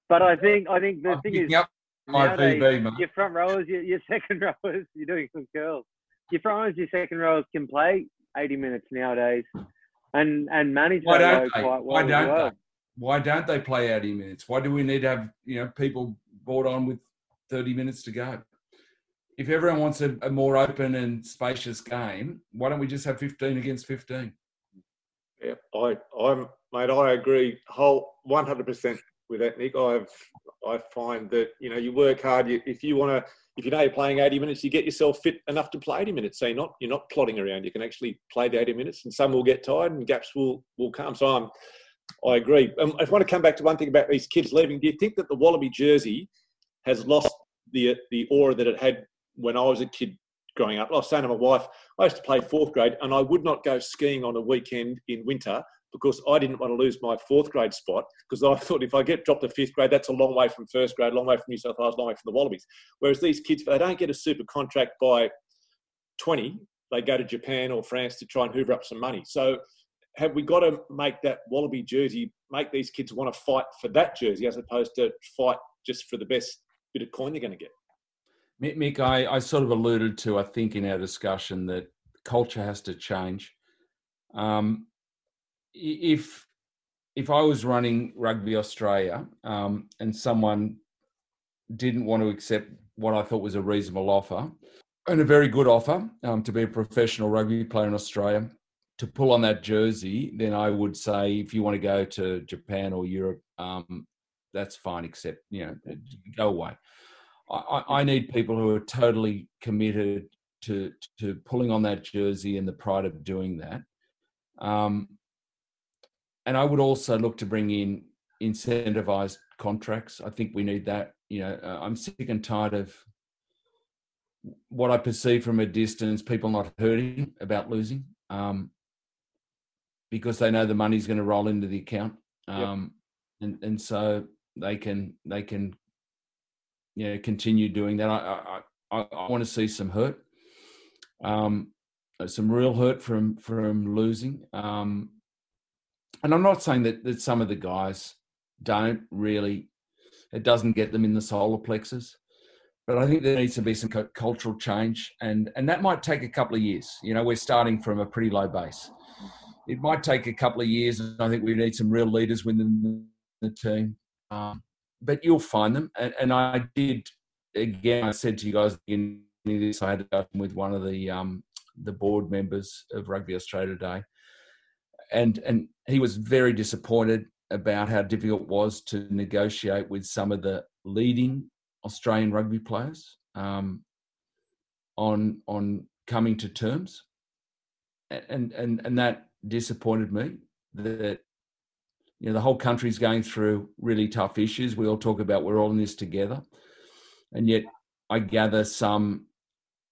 But I think I think the I'm thing is, up my nowadays, T V, your front rowers, your, your second rowers, you're doing some curls. Your front rowers, your second rowers can play eighty minutes nowadays, and and manage that load quite well. Why don't well. they? Why don't they play eighty minutes? Why do we need to have you know people brought on with thirty minutes to go? If everyone wants a, a more open and spacious game, why don't we just have fifteen against fifteen? Yeah, I, I'm, mate, I agree whole one hundred percent with that, Nick. I've, I find that you know you work hard. You, if you want to, if you know you're playing eighty minutes, you get yourself fit enough to play eighty minutes. So you're not you're not plodding around. You can actually play the eighty minutes, and some will get tired, and gaps will will come. So I'm. I agree. Um, I want to come back to one thing about these kids leaving. Do you think that the Wallaby jersey has lost the the aura that it had when I was a kid growing up? I was saying to my wife, I used to play fourth grade and I would not go skiing on a weekend in winter because I didn't want to lose my fourth grade spot, because I thought if I get dropped to fifth grade, that's a long way from first grade, long way from New South Wales, long way from the Wallabies. Whereas these kids, if they don't get a super contract by twenty, they go to Japan or France to try and hoover up some money. So have we got to make that Wallaby jersey, make these kids want to fight for that jersey as opposed to fight just for the best bit of coin they're going to get? Mick, I, I sort of alluded to, I think, in our discussion that culture has to change. Um, if if I was running Rugby Australia um, and someone didn't want to accept what I thought was a reasonable offer, and a very good offer um, to be a professional rugby player in Australia, to pull on that jersey, then I would say if you want to go to Japan or Europe, um, that's fine, except, you know, go away. I, I need people who are totally committed to to pulling on that jersey and the pride of doing that. Um, and I would also look to bring in incentivized contracts. I think we need that. You know, I'm sick and tired of what I perceive from a distance, people not hurting about losing. Um, because they know the money's going to roll into the account, um, yep. and and so they can they can, you know, continue doing that. I I, I want to see some hurt, um, some real hurt from from losing. Um, and I'm not saying that that some of the guys don't really, it doesn't get them in the solar plexus. But I think there needs to be some cultural change, and, and that might take a couple of years. You know, we're starting from a pretty low base. It might take a couple of years, and I think we need some real leaders within the team. Um, but you'll find them. And, and I did, again, I said to you guys in this, I had a discussion with one of the um, the board members of Rugby Australia today, and and he was very disappointed about how difficult it was to negotiate with some of the leading Australian rugby players um, on on coming to terms, and and and that disappointed me. That you know the whole country's going through really tough issues. We all talk about we're all in this together, and yet I gather some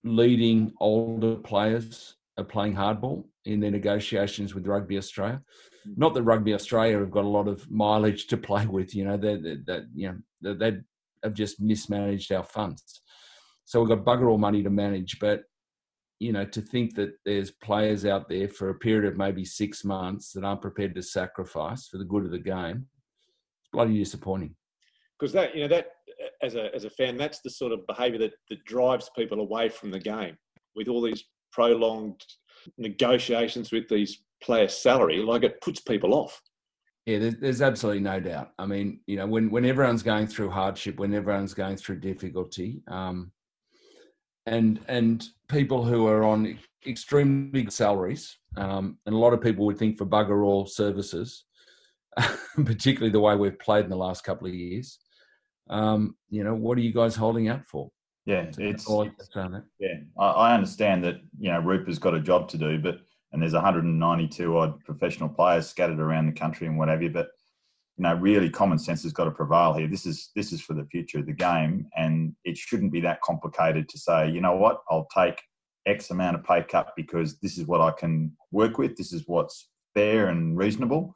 leading older players are playing hardball in their negotiations with Rugby Australia. Not that Rugby Australia have got a lot of mileage to play with. You know that you know they. they have just mismanaged our funds. So we've got bugger all money to manage, but, you know, to think that there's players out there for a period of maybe six months that aren't prepared to sacrifice for the good of the game, it's bloody disappointing. Because that, you know, that as a as a fan, that's the sort of behaviour that, that drives people away from the game with all these prolonged negotiations with these players' salary. Like, it puts people off. Yeah, there's absolutely no doubt. I mean, you know, when, when everyone's going through hardship, when everyone's going through difficulty, um, and and people who are on extremely big salaries, um, and a lot of people would think for bugger all services, particularly the way we've played in the last couple of years, um, you know, what are you guys holding out for? Yeah, so it's, all it's yeah. I, I understand that, you know, Rupert's got a job to do, but and there's one hundred ninety-two odd professional players scattered around the country and whatever. But you know, really, common sense has got to prevail here. This is this is for the future of the game, and it shouldn't be that complicated to say, you know what, I'll take X amount of pay cut because this is what I can work with. This is what's fair and reasonable.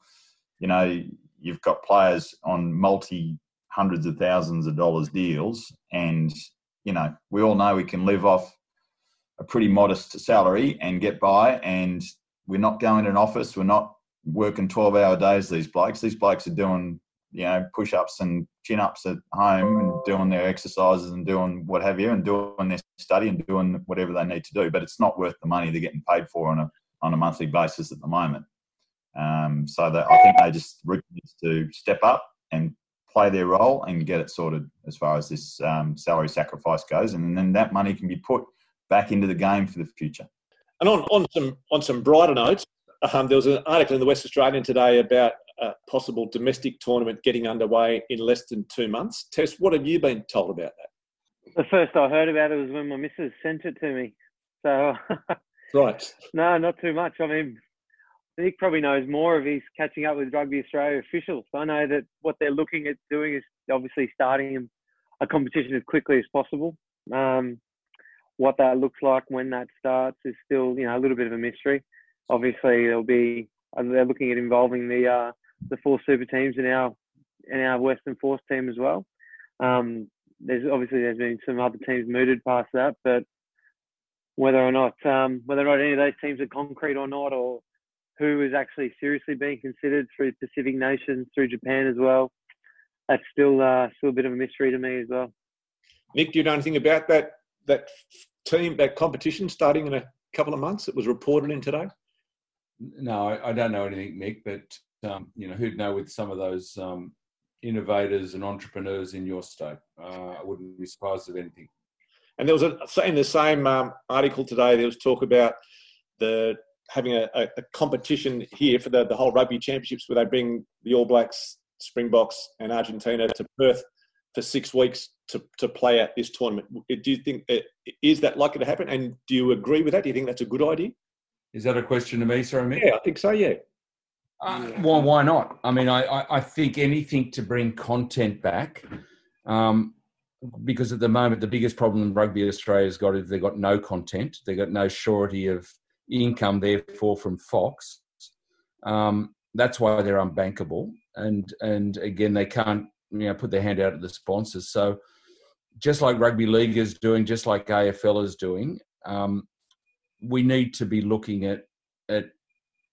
You know, you've got players on multi hundreds of thousands of dollars deals, and you know, we all know we can live off a pretty modest salary and get by, and we're not going to an office. We're not working twelve-hour days, these blokes. These blokes are doing, you know, push-ups and chin-ups at home and doing their exercises and doing what have you and doing their study and doing whatever they need to do. But it's not worth the money they're getting paid for on a on a monthly basis at the moment. Um, so that I think they just need to step up and play their role and get it sorted as far as this um, salary sacrifice goes. And then that money can be put back into the game for the future. And on, on some on some brighter notes, um, there was an article in the West Australian today about a possible domestic tournament getting underway in less than two months. Tess, what have you been told about that? The first I heard about it was when my missus sent it to me. So, right. No, not too much. I mean, Nick probably knows more of his catching up with Rugby Australia officials. I know that what they're looking at doing is obviously starting a competition as quickly as possible. Um, What that looks like when that starts is still, you know, a little bit of a mystery. Obviously, there'll be they're looking at involving the uh, the four super teams in our in our Western Force team as well. Um, there's obviously there's been some other teams mooted past that, but whether or not um, whether or not any of those teams are concrete or not, or who is actually seriously being considered through Pacific nations, through Japan as well, that's still uh, still a bit of a mystery to me as well. Nick, do you know anything about that? That team, that competition starting in a couple of months, it was reported in today? No, I don't know anything, Mick, but, um, you know, who'd know with some of those um, innovators and entrepreneurs in your state? Uh, I wouldn't be surprised if anything. And there was, a, in the same um, article today, there was talk about the having a, a, a competition here for the, the whole rugby championships where they bring the All Blacks, Springboks and Argentina to Perth for six weeks to, to play out this tournament. Do you think, is that likely to happen? And do you agree with that? Do you think that's a good idea? Is that a question to me, sorry, Mick? Yeah, I think so, yeah. Uh, well, why not? I mean, I, I think anything to bring content back, um, because at the moment, the biggest problem Rugby Australia's got is they've got no content. They've got no surety of income, therefore, from Fox. Um, that's why they're unbankable. And, and again, they can't, you know, put their hand out at the sponsors. So just like rugby league is doing, just like A F L is doing, um, we need to be looking at at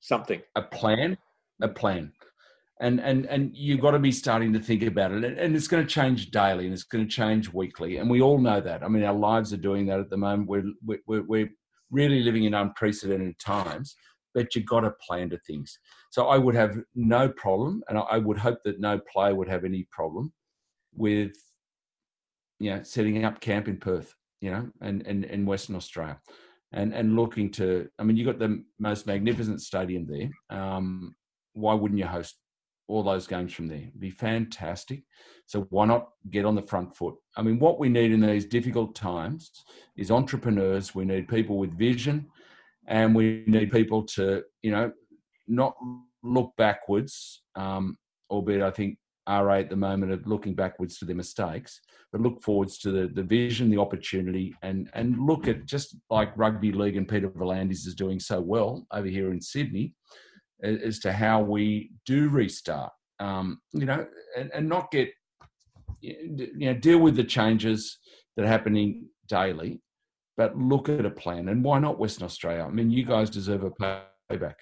something, a plan, a plan. And and and you've got to be starting to think about it. And it's going to change daily and it's going to change weekly. And we all know that. I mean, our lives are doing that at the moment. We're, we're, we're really living in unprecedented times, but you've got to play into things. So I would have no problem, and I would hope that no player would have any problem with, you know, setting up camp in Perth, you know, and and, and Western Australia, and and looking to. I mean, you've got the most magnificent stadium there. Um, why wouldn't you host all those games from there? It'd be fantastic. So why not get on the front foot? I mean, what we need in these difficult times is entrepreneurs. We need people with vision. And we need people to, you know, not look backwards, um, albeit I think R A at the moment are looking backwards to their mistakes, but look forwards to the, the vision, the opportunity, and and look at just like rugby league and Peter Volandis is doing so well over here in Sydney as to how we do restart, um, you know, and, and not get, you know, deal with the changes that are happening daily. But look at a plan, and why not Western Australia? I mean, you guys deserve a payback.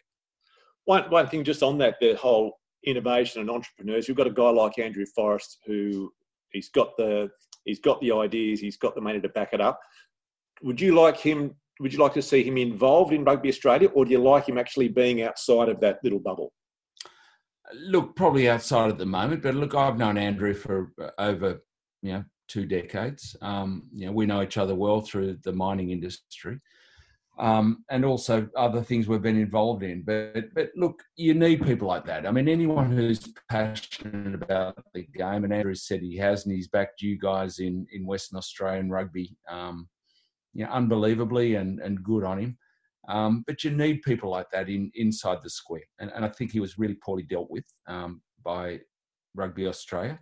One one thing just on that, the whole innovation and entrepreneurs. You've got a guy like Andrew Forrest who he's got the he's got the ideas, he's got the money to back it up. Would you like him? Would you like to see him involved in Rugby Australia, or do you like him actually being outside of that little bubble? Look, probably outside at the moment. But look, I've known Andrew for over, you know, two decades. Um, you know, we know each other well through the mining industry. um, and also other things we've been involved in. But but look, you need people like that. I mean, anyone who's passionate about the game, and Andrew said he has, and he's backed you guys in, in Western Australian rugby, um, you know, unbelievably, and, and good on him. Um, but you need people like that in inside the square. And, and I think he was really poorly dealt with um, by Rugby Australia.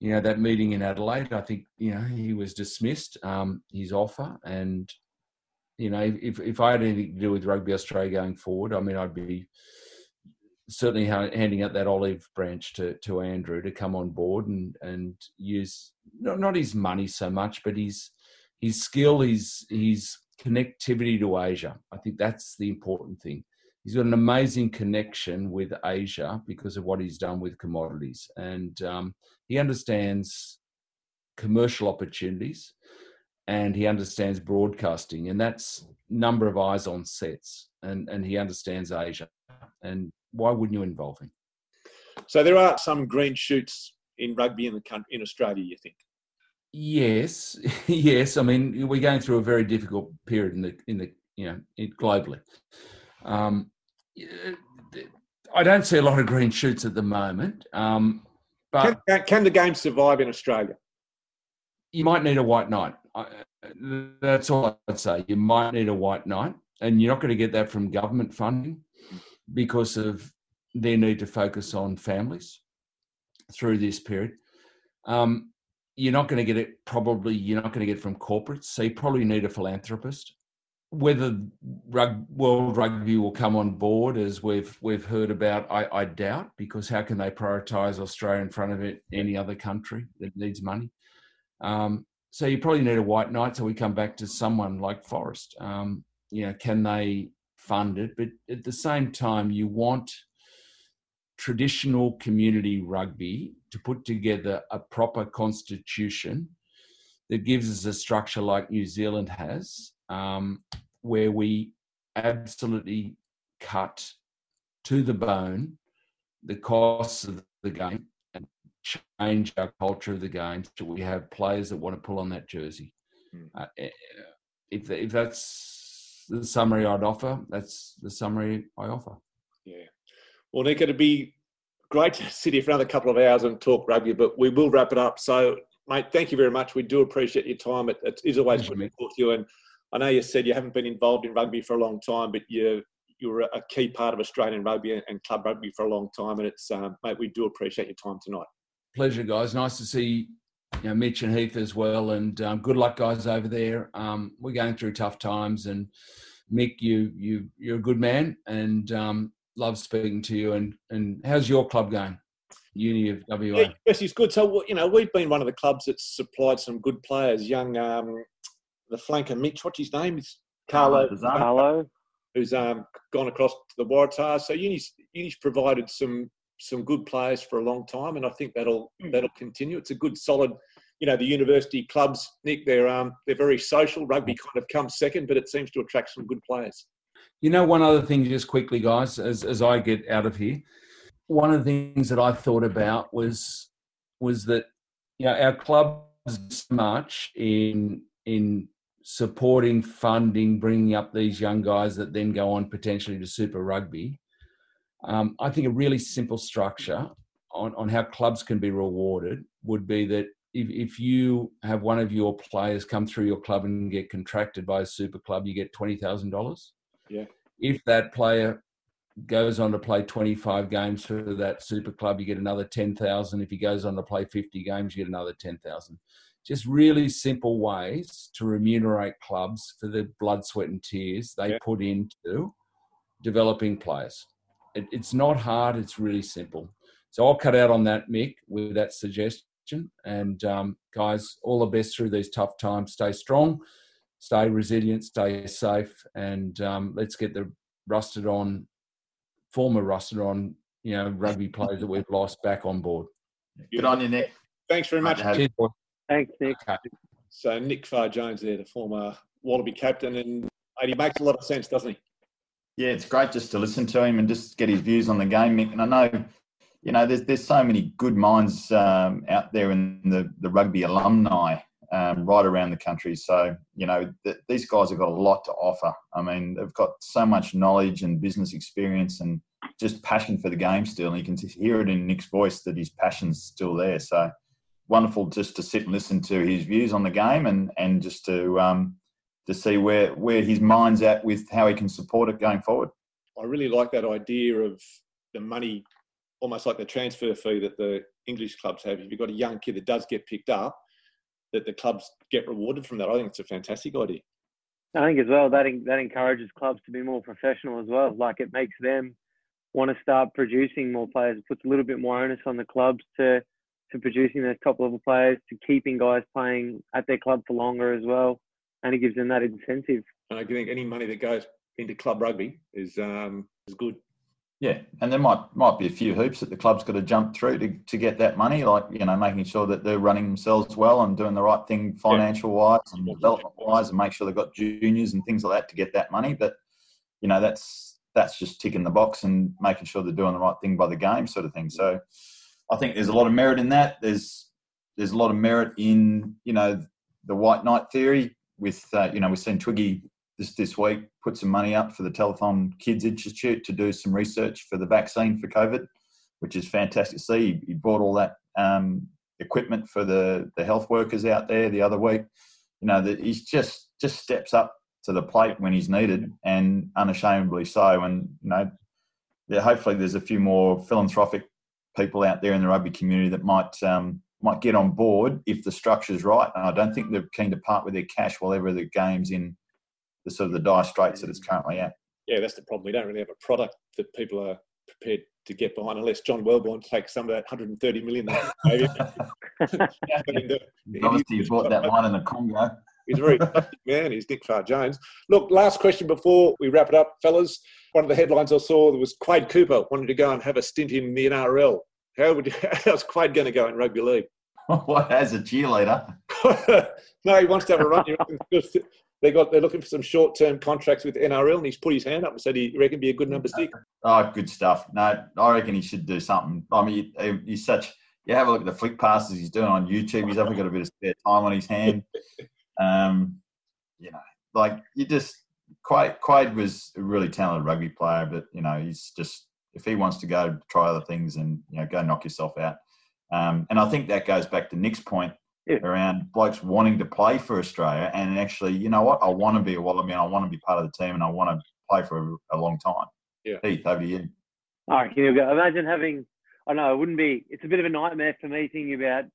You know, that meeting in Adelaide, I think, you know, he was dismissed, um, his offer. And, you know, if if I had anything to do with Rugby Australia going forward, I mean, I'd be certainly handing out that olive branch to, to Andrew to come on board and, and use, not, not his money so much, but his his skill, his, his connectivity to Asia. I think that's the important thing. He's got an amazing connection with Asia because of what he's done with commodities. And um, he understands commercial opportunities, and he understands broadcasting, and that's number of eyes on sets, and, and he understands Asia. And why wouldn't you involve him? So there are some green shoots in rugby in the country, in Australia, you think? Yes. yes. I mean, we're going through a very difficult period in the, in the you know, in, globally. Um, I don't see a lot of green shoots at the moment. Um, but can, can the game survive in Australia? You might need a white knight. I, that's all I'd say. You might need a white knight, and you're not going to get that from government funding because of their need to focus on families through this period. Um, you're not going to get it. Probably you're not going to get it from corporates. So you probably need a philanthropist. Whether rug, World Rugby will come on board, as we've we've heard about, I, I doubt, because how can they prioritise Australia in front of it, any other country that needs money? Um, so you probably need a white knight. So we come back to someone like Forrest. Um, you know, can they fund it? But at the same time, you want traditional community rugby to put together a proper constitution that gives us a structure like New Zealand has, um, where we absolutely cut to the bone the costs of the game and change our culture of the game so we have players that want to pull on that jersey. Mm. Uh, if, the, if that's the summary I'd offer, that's the summary I offer. Yeah. Well, Nick, it'd be great to sit here for another couple of hours and talk rugby, but we will wrap it up. So, mate, thank you very much. We do appreciate your time. It, it is always good to talk to you. And I know you said you haven't been involved in rugby for a long time, but you you were a key part of Australian rugby and club rugby for a long time. And it's, um, mate, we do appreciate your time tonight. Pleasure, guys. Nice to see you know, Mitch and Heath as well. And um, good luck, guys, over there. Um, we're going through tough times. And, Mick, you, you, you're a good man, and um, love speaking to you. And, and how's your club going? Uni of W A. Yeah, yes, he's good. So, you know, we've been one of the clubs that's supplied some good players. Young, um, the flanker Mitch, what's his name? It's Carlo. Carlo. Who's um, gone across to the Waratahs. So Uni's, Uni's provided some some good players for a long time, and I think that'll that'll continue. It's a good, solid, you know, the university clubs, Nick, they're, um, they're very social. Rugby kind of comes second, but it seems to attract some good players. You know, one other thing just quickly, guys, as as I get out of here, one of the things that I thought about was was that you know our clubs so much in in supporting, funding, bringing up these young guys that then go on potentially to Super Rugby. Um, I think a really simple structure on, on how clubs can be rewarded would be that if, if you have one of your players come through your club and get contracted by a super club, you get twenty thousand dollars. Yeah. If that player goes on to play twenty-five games for that super club, you get another ten thousand. If he goes on to play fifty games, you get another ten thousand. Just really simple ways to remunerate clubs for the blood, sweat and tears they yeah. put into developing players. It, it's not hard. It's really simple. So I'll cut out on that, Mick, with that suggestion. And um, guys, all the best through these tough times. Stay strong, stay resilient, stay safe. And um, let's get the rusted on former roster on, you know, rugby players that we've lost back on board. Good on you, Nick. Thanks very much. Cheers, boy. Thanks, Nick. Okay. So Nick Farr-Jones there, the former Wallaby captain, and he makes a lot of sense, doesn't he? Yeah, it's great just to listen to him and just get his views on the game, Mick. And I know, you know, there's there's so many good minds um, out there in the, the rugby alumni uh, um, right around the country. So, you know, th- these guys have got a lot to offer. I mean, they've got so much knowledge and business experience and just passion for the game still. And you can hear it in Nick's voice that his passion's still there. So wonderful just to sit and listen to his views on the game and, and just to um, to see where, where his mind's at with how he can support it going forward. I really like that idea of the money, almost like the transfer fee that the English clubs have. If you've got a young kid that does get picked up, that the clubs get rewarded from that. I think it's a fantastic idea. I think as well that that encourages clubs to be more professional as well. Like it makes them want to start producing more players. It puts a little bit more onus on the clubs to to producing those top level players, to keeping guys playing at their club for longer as well, and it gives them that incentive. And I think any money that goes into club rugby is um, is good. Yeah, and there might might be a few hoops that the club's got to jump through to, to get that money, like, you know, making sure that they're running themselves well and doing the right thing financial-wise and development-wise, and make sure they've got juniors and things like that to get that money. But, you know, that's that's just ticking the box and making sure they're doing the right thing by the game sort of thing. So I think there's a lot of merit in that. There's there's a lot of merit in, you know, the white knight theory with, uh, you know, we've seen Twiggy This, this week, put some money up for the Telethon Kids Institute to do some research for the vaccine for COVID, which is fantastic to see. He brought all that um, equipment for the, the health workers out there the other week. You know, that he's just just steps up to the plate when he's needed, and unashamedly so. And, you know, yeah, hopefully there's a few more philanthropic people out there in the rugby community that might um, might get on board if the structure's right. And I don't think they're keen to part with their dire while the game's in the sort of the dire straits that it's currently at. Yeah, that's the problem. We don't really have a product that people are prepared to get behind, unless John Welborn takes some of that one hundred thirty million dollars. Maybe. Obviously, you bought that line in the Congo. He's a very plastic man. He's Nick Farr-Jones. Look, last question before we wrap it up, fellas. One of the headlines I saw was Quade Cooper wanted to go and have a stint in the N R L. How would you, how's Quade going to go in rugby league? What, as a cheerleader? No, he wants to have a run. They got, they're looking for some short-term contracts with N R L, and he's put his hand up and said he reckon be a good number six. Oh, good stuff. No, I reckon he should do something. I mean, he, he's such... You have a look at the flick passes he's doing on YouTube. He's definitely got a bit of spare time on his hand. Um, you know, like, you just... Quade, Quade was a really talented rugby player, but, you know, he's just... If he wants to go try other things and, you know, go knock yourself out. Um, and I think that goes back to Nick's point. Yeah. Around blokes wanting to play for Australia and actually, you know what, I want to be a Wallaby and I want to be part of the team and I want to play for a, a long time. Yeah. Heath, over to you. All right, here we go. Imagine having, I know it wouldn't be, it's a bit of a nightmare for me thinking about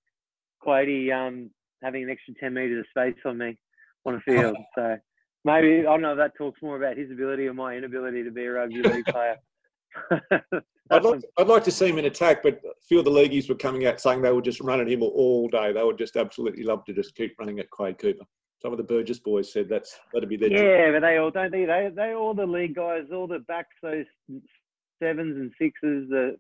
Quade um, having an extra ten metres of space on me on a field. So maybe, I don't know if that talks more about his ability or my inability to be a rugby league player. I'd like, to, I'd like to see him in attack, but a few of the leagueies were coming out saying they would just run at him all day. They would just absolutely love to just keep running at Quade Cooper. Some of the Burgess boys said that's that'd be their yeah, team. But they all don't they, they? They all the league guys, all the backs, those sevens and sixes, the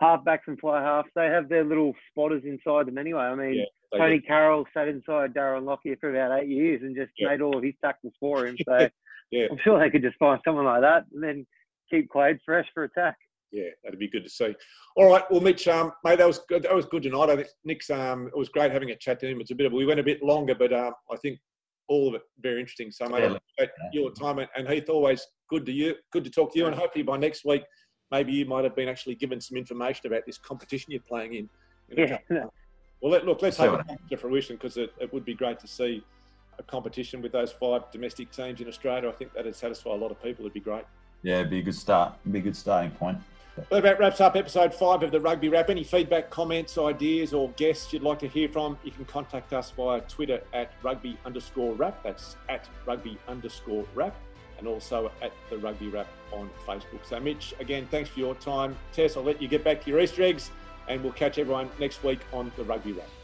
half backs and fly halves. They have their little spotters inside them anyway. I mean, yeah, Tony do. Carroll sat inside Darren Lockyer for about eight years and just yeah. made all of his tackles for him. So yeah. I'm sure they could just find someone like that and then keep Quade fresh for attack. Yeah, that'd be good to see. All right, well, Mitch, um, mate, that was good. That was good tonight. I think Nick's, um, it was great having a chat to him. It's a bit of, we went a bit longer, but um, I think all of it very interesting. So, mate, yeah, yeah. your time and, and Heath, always good to you, good to talk to you, and hopefully by next week, maybe you might have been actually given some information about this competition you're playing in. in yeah. No. Well, let, look, let's hope it comes to fruition, because it, it would be great to see a competition with those five domestic teams in Australia. I think that'd satisfy a lot of people. It'd be great. Yeah, it'd be a good start. It'd be a good starting point. Well, that wraps up episode five of the Rugby Wrap. Any feedback, comments, ideas or guests you'd like to hear from, you can contact us via Twitter at rugby underscore wrap. That's at rugby underscore wrap. And also at the Rugby Wrap on Facebook. So, Mitch, again, thanks for your time. Tess, I'll let you get back to your Easter eggs. And we'll catch everyone next week on the Rugby Wrap.